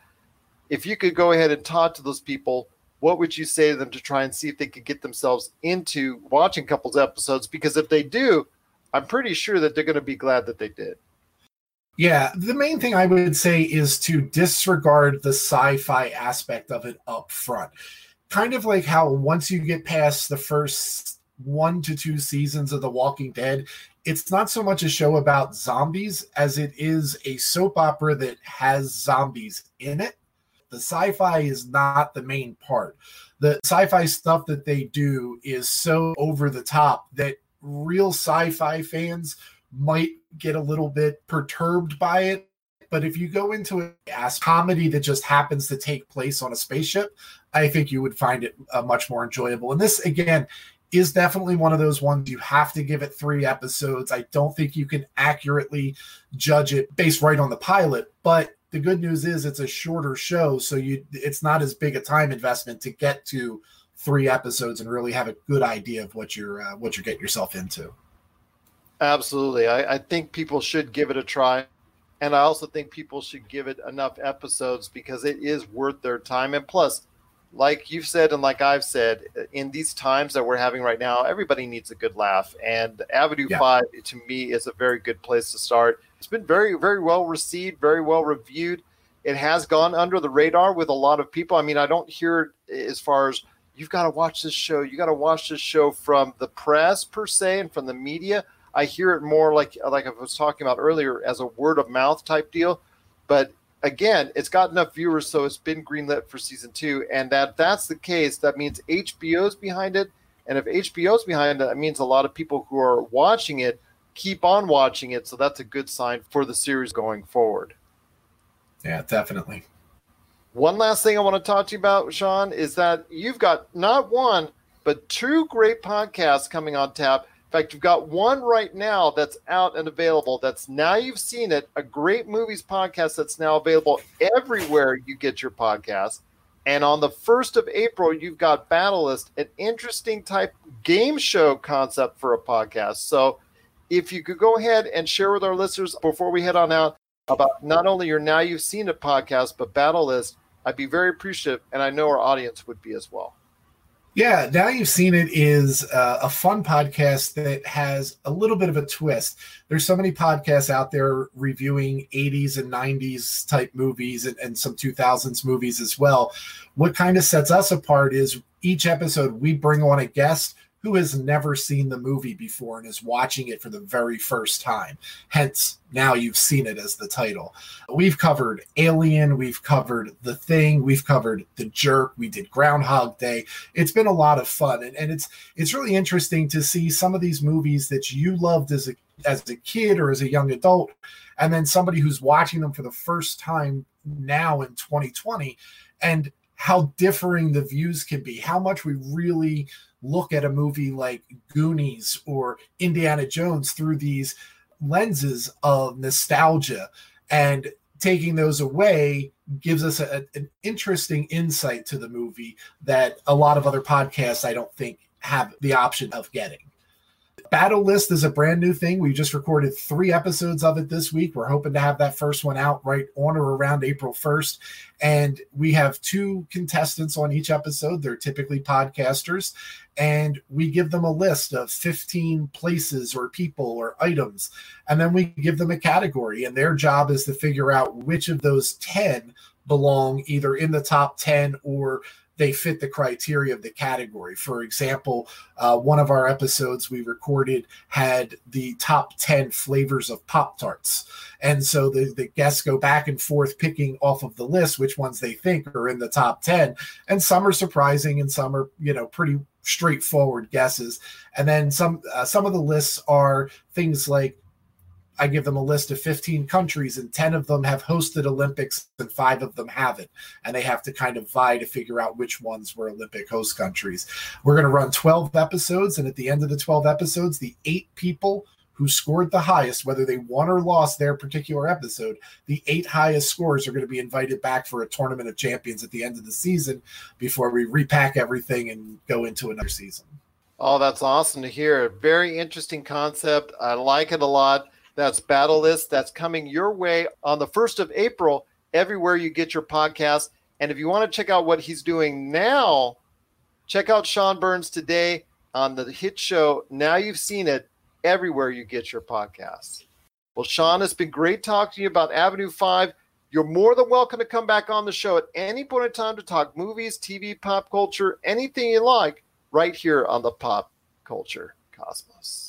If you could go ahead and talk to those people, what would you say to them to try and see if they could get themselves into watching a couple of episodes? Because if they do, I'm pretty sure that they're going to be glad that they did. Yeah, the main thing I would say is to disregard the sci-fi aspect of it up front. Kind of like how once you get past the first 1 to 2 seasons of The Walking Dead, it's not so much a show about zombies as it is a soap opera that has zombies in it. The sci-fi is not the main part. The sci-fi stuff that they do is so over the top that real sci-fi fans might get a little bit perturbed by it. But if you go into a comedy that just happens to take place on a spaceship, I think you would find it much more enjoyable. And this, again, is definitely one of those ones you have to give it 3 episodes. I don't think you can accurately judge it based right on the pilot, but the good news is it's a shorter show, so it's not as big a time investment to get to 3 episodes and really have a good idea of what you're getting yourself into. Absolutely. I think people should give it a try, and I also think people should give it enough episodes because it is worth their time. And plus, like you've said and like I've said, in these times that we're having right now, everybody needs a good laugh. And Avenue 5, to me, is a very good place to start. It's been very, very well received, very well reviewed. It has gone under the radar with a lot of people. I mean, I don't hear as far as you've got to watch this show. You got to watch this show from the press per se and from the media. I hear it more like I was talking about earlier as a word of mouth type deal. But again, it's got enough viewers, so it's been greenlit for season two. And that's the case. That means HBO's behind it. And if HBO's behind it, that means a lot of people who are watching it keep on watching it. So that's a good sign for the series going forward. Yeah, definitely. One last thing I want to talk to you about, Sean, is that you've got not one, but two great podcasts coming on tap. In fact, you've got one right now that's out and available. That's Now You've Seen It, a great movies podcast that's now available everywhere you get your podcasts. And on the 1st of April, you've got Battle List, an interesting type game show concept for a podcast. So if you could go ahead and share with our listeners before we head on out about not only your Now You've Seen It podcast, but Battle List, I'd be very appreciative. And I know our audience would be as well. Yeah, Now You've Seen It is a fun podcast that has a little bit of a twist. There's so many podcasts out there reviewing 80s and 90s type movies and some 2000s movies as well. What kind of sets us apart is each episode we bring on a guest who has never seen the movie before and is watching it for the very first time. Hence, Now You've Seen It as the title. We've covered Alien, we've covered The Thing, we've covered The Jerk, we did Groundhog Day. It's been a lot of fun, and it's really interesting to see some of these movies that you loved as a kid or as a young adult, and then somebody who's watching them for the first time now in 2020, and how differing the views can be, how much we really look at a movie like Goonies or Indiana Jones through these lenses of nostalgia, and taking those away gives us an interesting insight to the movie that a lot of other podcasts I don't think have the option of getting. Battle List is a brand new thing. We just recorded 3 episodes of it this week. We're hoping to have that first one out right on or around April 1st. And we have 2 contestants on each episode. They're typically podcasters. And we give them a list of 15 places or people or items. And then we give them a category. And their job is to figure out which of those 10 belong either in the top 10 or they fit the criteria of the category. For example, one of our episodes we recorded had the top 10 flavors of Pop-Tarts. And so the guests go back and forth picking off of the list which ones they think are in the top 10. And some are surprising and some are, pretty straightforward guesses. And then some of the lists are things like, I give them a list of 15 countries and 10 of them have hosted Olympics and 5 of them haven't. And they have to kind of vie to figure out which ones were Olympic host countries. We're going to run 12 episodes. And at the end of the 12 episodes, the 8 people who scored the highest, whether they won or lost their particular episode, the 8 highest scores are going to be invited back for a tournament of champions at the end of the season before we repack everything and go into another season. Oh, that's awesome to hear. Very interesting concept. I like it a lot. That's Battle List. That's coming your way on the 1st of April, everywhere you get your podcast. And if you want to check out what he's doing now, check out Sean Burns today on the hit show, Now You've Seen It, everywhere you get your podcast. Well, Sean, it's been great talking to you about Avenue 5. You're more than welcome to come back on the show at any point in time to talk movies, TV, pop culture, anything you like, right here on the Pop Culture Cosmos.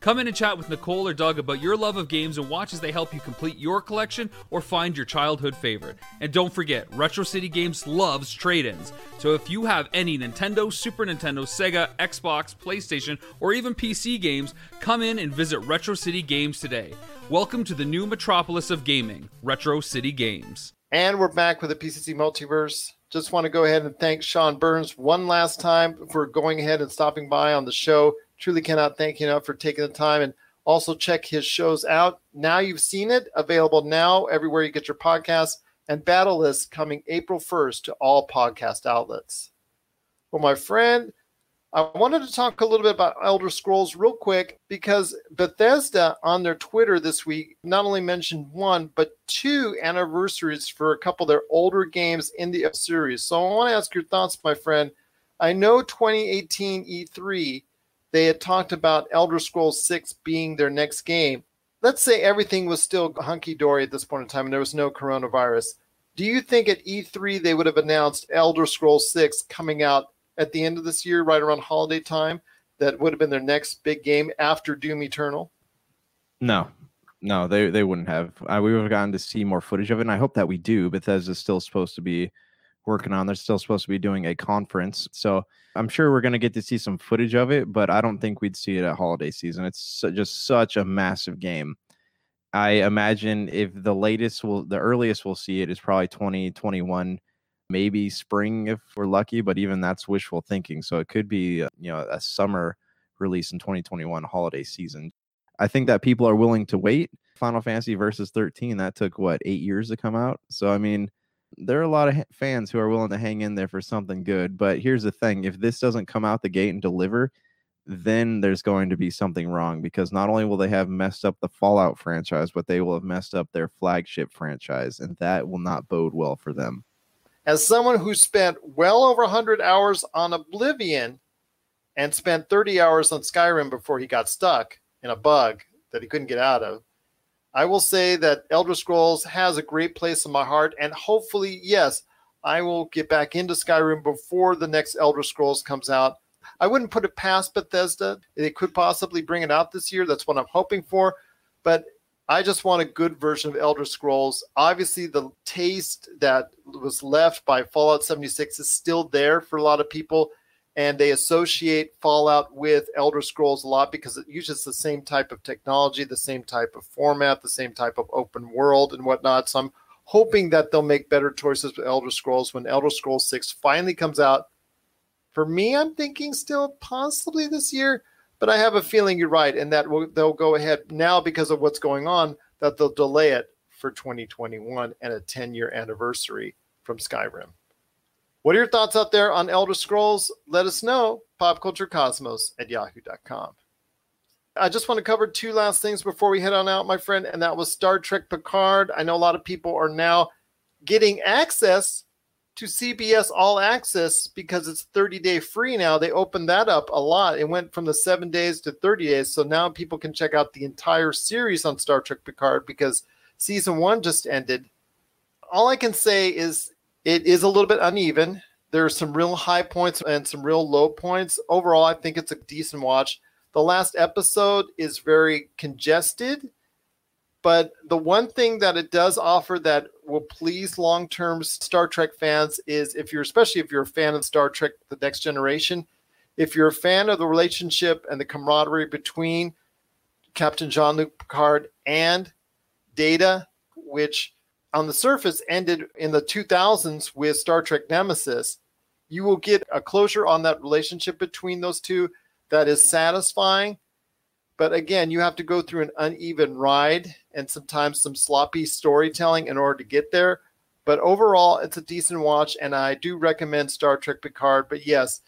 Come in and chat with Nicole or Doug about your love of games and watch as they help you complete your collection or find your childhood favorite. And don't forget, Retro City Games loves trade-ins. So if you have any Nintendo, Super Nintendo, Sega, Xbox, PlayStation, or even PC games, come in and visit Retro City Games today. Welcome to the new metropolis of gaming, Retro City Games. And we're back with the PCC Multiverse. Just want to go ahead and thank Sean Burns one last time for going ahead and stopping by on the show. Truly cannot thank you enough for taking the time, and also check his shows out. Now You've Seen It, available now everywhere you get your podcasts, and Battle List coming April 1st to all podcast outlets. Well, my friend, I wanted to talk a little bit about Elder Scrolls real quick, because Bethesda on their Twitter this week not only mentioned one, but two anniversaries for a couple of their older games in the series. So I want to ask your thoughts, my friend. I know 2018 E3, they had talked about Elder Scrolls 6 being their next game. Let's say everything was still hunky-dory at this point in time and there was no coronavirus. Do you think at E3 they would have announced Elder Scrolls 6 coming out at the end of this year, right around holiday time? That would have been their next big game after Doom Eternal? No, they wouldn't have. We would have gotten to see more footage of it, and I hope that we do. Bethesda's still supposed to be working on. They're still supposed to be doing a conference. So I'm sure we're going to get to see some footage of it, but I don't think we'd see it at holiday season. It's just such a massive game. I imagine if the earliest we'll see it is probably 2021, maybe spring if we're lucky, but even that's wishful thinking. So it could be, a summer release in 2021 holiday season. I think that people are willing to wait. Final Fantasy Versus 13, that took 8 years to come out. So, there are a lot of fans who are willing to hang in there for something good. But here's the thing. If this doesn't come out the gate and deliver, then there's going to be something wrong, because not only will they have messed up the Fallout franchise, but they will have messed up their flagship franchise, and that will not bode well for them. As someone who spent well over 100 hours on Oblivion and spent 30 hours on Skyrim before he got stuck in a bug that he couldn't get out of, I will say that Elder Scrolls has a great place in my heart, and hopefully, yes, I will get back into Skyrim before the next Elder Scrolls comes out. I wouldn't put it past Bethesda. They could possibly bring it out this year. That's what I'm hoping for. But I just want a good version of Elder Scrolls. Obviously, the taste that was left by Fallout 76 is still there for a lot of people, and they associate Fallout with Elder Scrolls a lot because it uses the same type of technology, the same type of format, the same type of open world and whatnot. So I'm hoping that they'll make better choices with Elder Scrolls when Elder Scrolls 6 finally comes out. For me, I'm thinking still possibly this year, but I have a feeling you're right, and that they'll go ahead now because of what's going on, that they'll delay it for 2021 and a 10-year anniversary from Skyrim. What are your thoughts out there on Elder Scrolls? Let us know, popculturecosmos@yahoo.com. I just want to cover two last things before we head on out, my friend, and that was Star Trek Picard. I know a lot of people are now getting access to CBS All Access because it's 30-day free now. They opened that up a lot. It went from the 7 days to 30 days. So now people can check out the entire series on Star Trek Picard because season 1 just ended. All I can say is it is a little bit uneven. There are some real high points and some real low points. Overall, I think it's a decent watch. The last episode is very congested. But the one thing that it does offer that will please long-term Star Trek fans is, if you're a fan of Star Trek: The Next Generation, if you're a fan of the relationship and the camaraderie between Captain Jean-Luc Picard and Data, which on the surface ended in the 2000s with Star Trek Nemesis, you will get a closure on that relationship between those two that is satisfying. But again, you have to go through an uneven ride and sometimes some sloppy storytelling in order to get there. But overall, it's a decent watch, and I do recommend Star Trek Picard. But yes,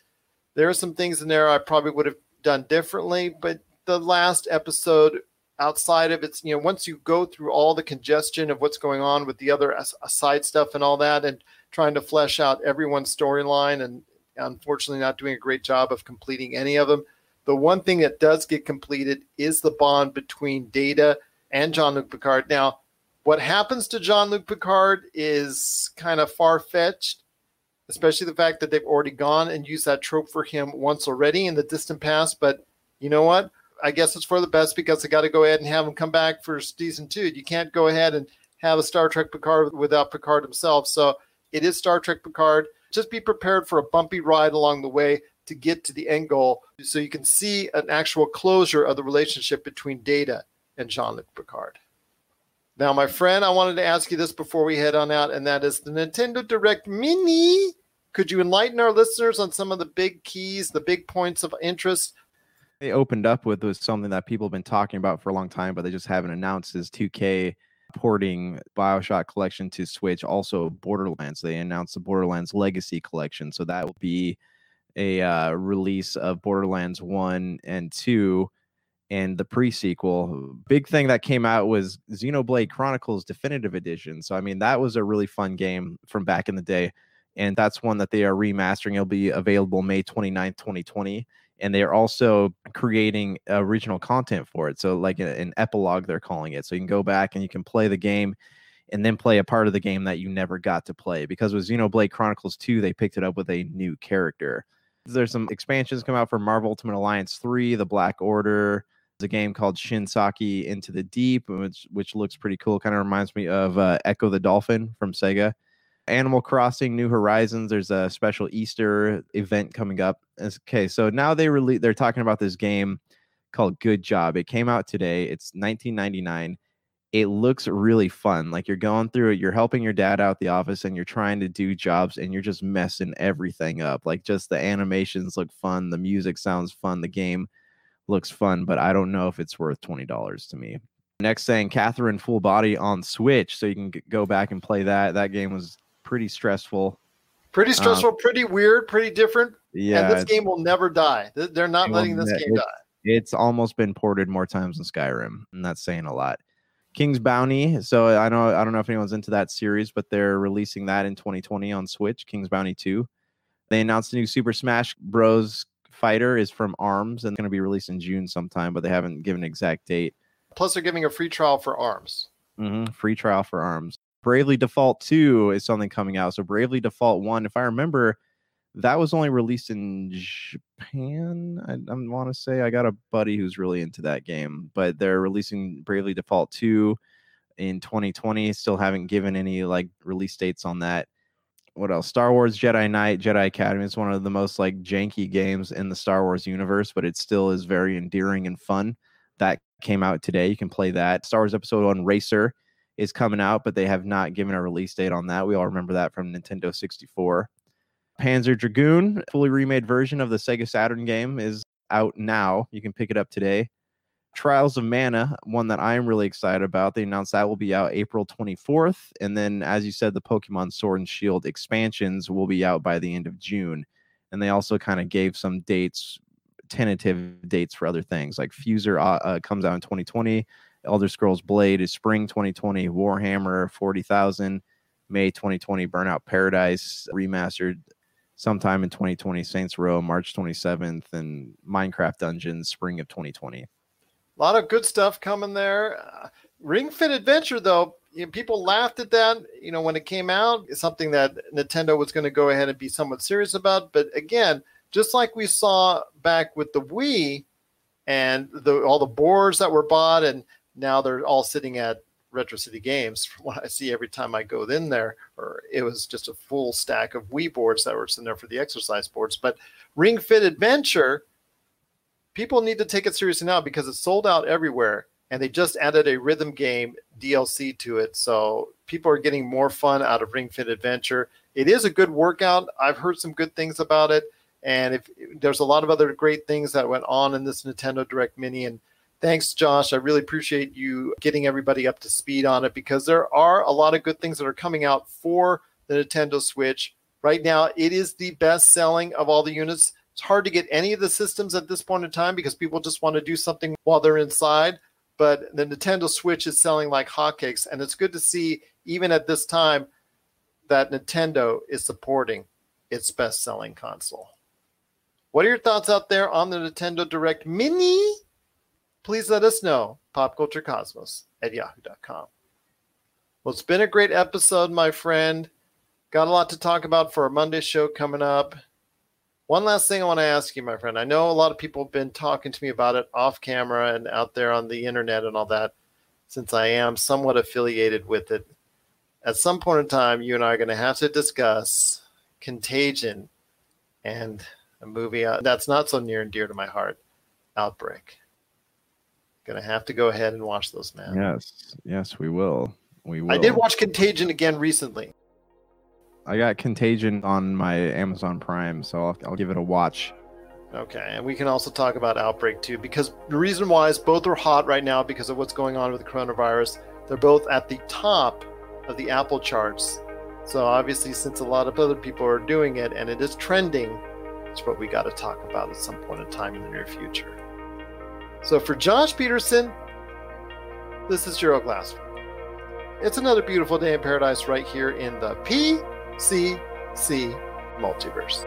there are some things in there I probably would have done differently. But the last episode, outside of it's, once you go through all the congestion of what's going on with the other side stuff and all that, and trying to flesh out everyone's storyline, and unfortunately not doing a great job of completing any of them. The one thing that does get completed is the bond between Data and Jean-Luc Picard. Now, what happens to Jean-Luc Picard is kind of far-fetched, especially the fact that they've already gone and used that trope for him once already in the distant past. But you know what? I guess it's for the best, because they got to go ahead and have him come back for season 2. You can't go ahead and have a Star Trek Picard without Picard himself. So it is Star Trek Picard. Just be prepared for a bumpy ride along the way to get to the end goal, so you can see an actual closure of the relationship between Data and Jean-Luc Picard. Now, my friend, I wanted to ask you this before we head on out, and that is the Nintendo Direct Mini. Could you enlighten our listeners on some of the big keys, the big points of interest? They opened up with something that people have been talking about for a long time, but they just haven't announced, is 2K porting BioShock Collection to Switch, also Borderlands. They announced the Borderlands Legacy Collection, so that will be a release of Borderlands 1 and 2 and the pre-sequel. Big thing that came out was Xenoblade Chronicles Definitive Edition. So, I mean, that was a really fun game from back in the day. And that's one that they are remastering. It'll be available May 29th, 2020. And they're also creating original content for it. So like an epilogue, they're calling it. So you can go back and you can play the game and then play a part of the game that you never got to play. Because with Xenoblade Chronicles 2, they picked it up with a new character. There's some expansions come out for Marvel Ultimate Alliance 3, The Black Order. There's a game called Shin Saki Into the Deep, which looks pretty cool. Kind of reminds me of Echo the Dolphin from Sega. Animal Crossing New Horizons. There's a special Easter event coming up. Okay, so now they're talking about this game called Good Job. It came out today. It's $19.99. It looks really fun. Like, you're going through it, you're helping your dad out at the office, and you're trying to do jobs, and you're just messing everything up. Like, just the animations look fun, the music sounds fun, the game looks fun, but I don't know if it's worth $20 to me. Next thing, Catherine Full Body on Switch, so you can go back and play that. That game was pretty stressful, pretty weird, pretty different. Yeah, and this game will never die. They're not letting this game die. It's almost been ported more times than Skyrim, and that's saying a lot. King's Bounty. So I don't know if anyone's into that series, but they're releasing that in 2020 on Switch. King's Bounty 2. They announced the new Super Smash Bros. Fighter is from ARMS and going to be released in June sometime, but they haven't given an exact date. Plus, they're giving a free trial for ARMS. Mm-hmm. Free trial for ARMS. Bravely Default 2 is something coming out. So Bravely Default 1, if I remember, that was only released in Japan. I want to say I got a buddy who's really into that game, but they're releasing Bravely Default 2 in 2020. Still haven't given any like release dates on that. What else? Star Wars Jedi Knight, Jedi Academy. It's one of the most like janky games in the Star Wars universe, but it still is very endearing and fun. That came out today. You can play that. Star Wars Episode 1 Racer is coming out, but they have not given a release date on that. We all remember that from Nintendo 64. Panzer Dragoon, fully remade version of the Sega Saturn game, is out now. You can pick it up today. Trials of Mana, one that I'm really excited about. They announced that will be out April 24th. And then, as you said, the Pokemon Sword and Shield expansions will be out by the end of June. And they also kind of gave some dates, tentative dates for other things. Like Fuser comes out in 2020. Elder Scrolls Blade is spring 2020. Warhammer 40,000, May 2020. Burnout Paradise remastered sometime in 2020. Saints Row March 27th, and Minecraft Dungeons spring of 2020. A lot of good stuff coming there. Ring Fit Adventure, though, you know, people laughed at that. You know, when it came out, it's something that Nintendo was going to go ahead and be somewhat serious about. But again, just like we saw back with the Wii and all the boards that were bought and now they're all sitting at Retro City Games. From what I see every time I go in there, or it was just a full stack of Wii boards that were sitting there for the exercise boards. But Ring Fit Adventure, people need to take it seriously now because it's sold out everywhere, and they just added a rhythm game DLC to it. So people are getting more fun out of Ring Fit Adventure. It is a good workout. I've heard some good things about it, and if there's a lot of other great things that went on in this Nintendo Direct Mini. And thanks, Josh. I really appreciate you getting everybody up to speed on it because there are a lot of good things that are coming out for the Nintendo Switch. Right now, it is the best selling of all the units. It's hard to get any of the systems at this point in time because people just want to do something while they're inside. But the Nintendo Switch is selling like hotcakes. And it's good to see, even at this time, that Nintendo is supporting its best-selling console. What are your thoughts out there on the Nintendo Direct Mini? Please let us know, popculturecosmos@yahoo.com. Well, it's been a great episode, my friend. Got a lot to talk about for our Monday show coming up. One last thing I want to ask you, my friend. I know a lot of people have been talking to me about it off camera and out there on the internet and all that, since I am somewhat affiliated with it. At some point in time, you and I are going to have to discuss Contagion and a movie that's not so near and dear to my heart, Outbreak. Gonna have to go ahead and watch those, man. Yes, we will. I did watch Contagion again recently. I got Contagion on my Amazon Prime, so I'll give it a watch. Okay, and we can also talk about Outbreak too, because the reason why is both are hot right now because of what's going on with the coronavirus. They're both at the top of the Apple charts. So obviously, since a lot of other people are doing it and it is trending, It's what we got to talk about at some point in time in the near future. So for Josh Peterson, this is Gerald Glassford. It's another beautiful day in paradise right here in the PCC Multiverse.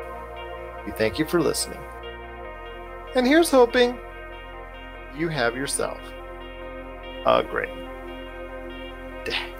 We thank you for listening. And here's hoping you have yourself a great day.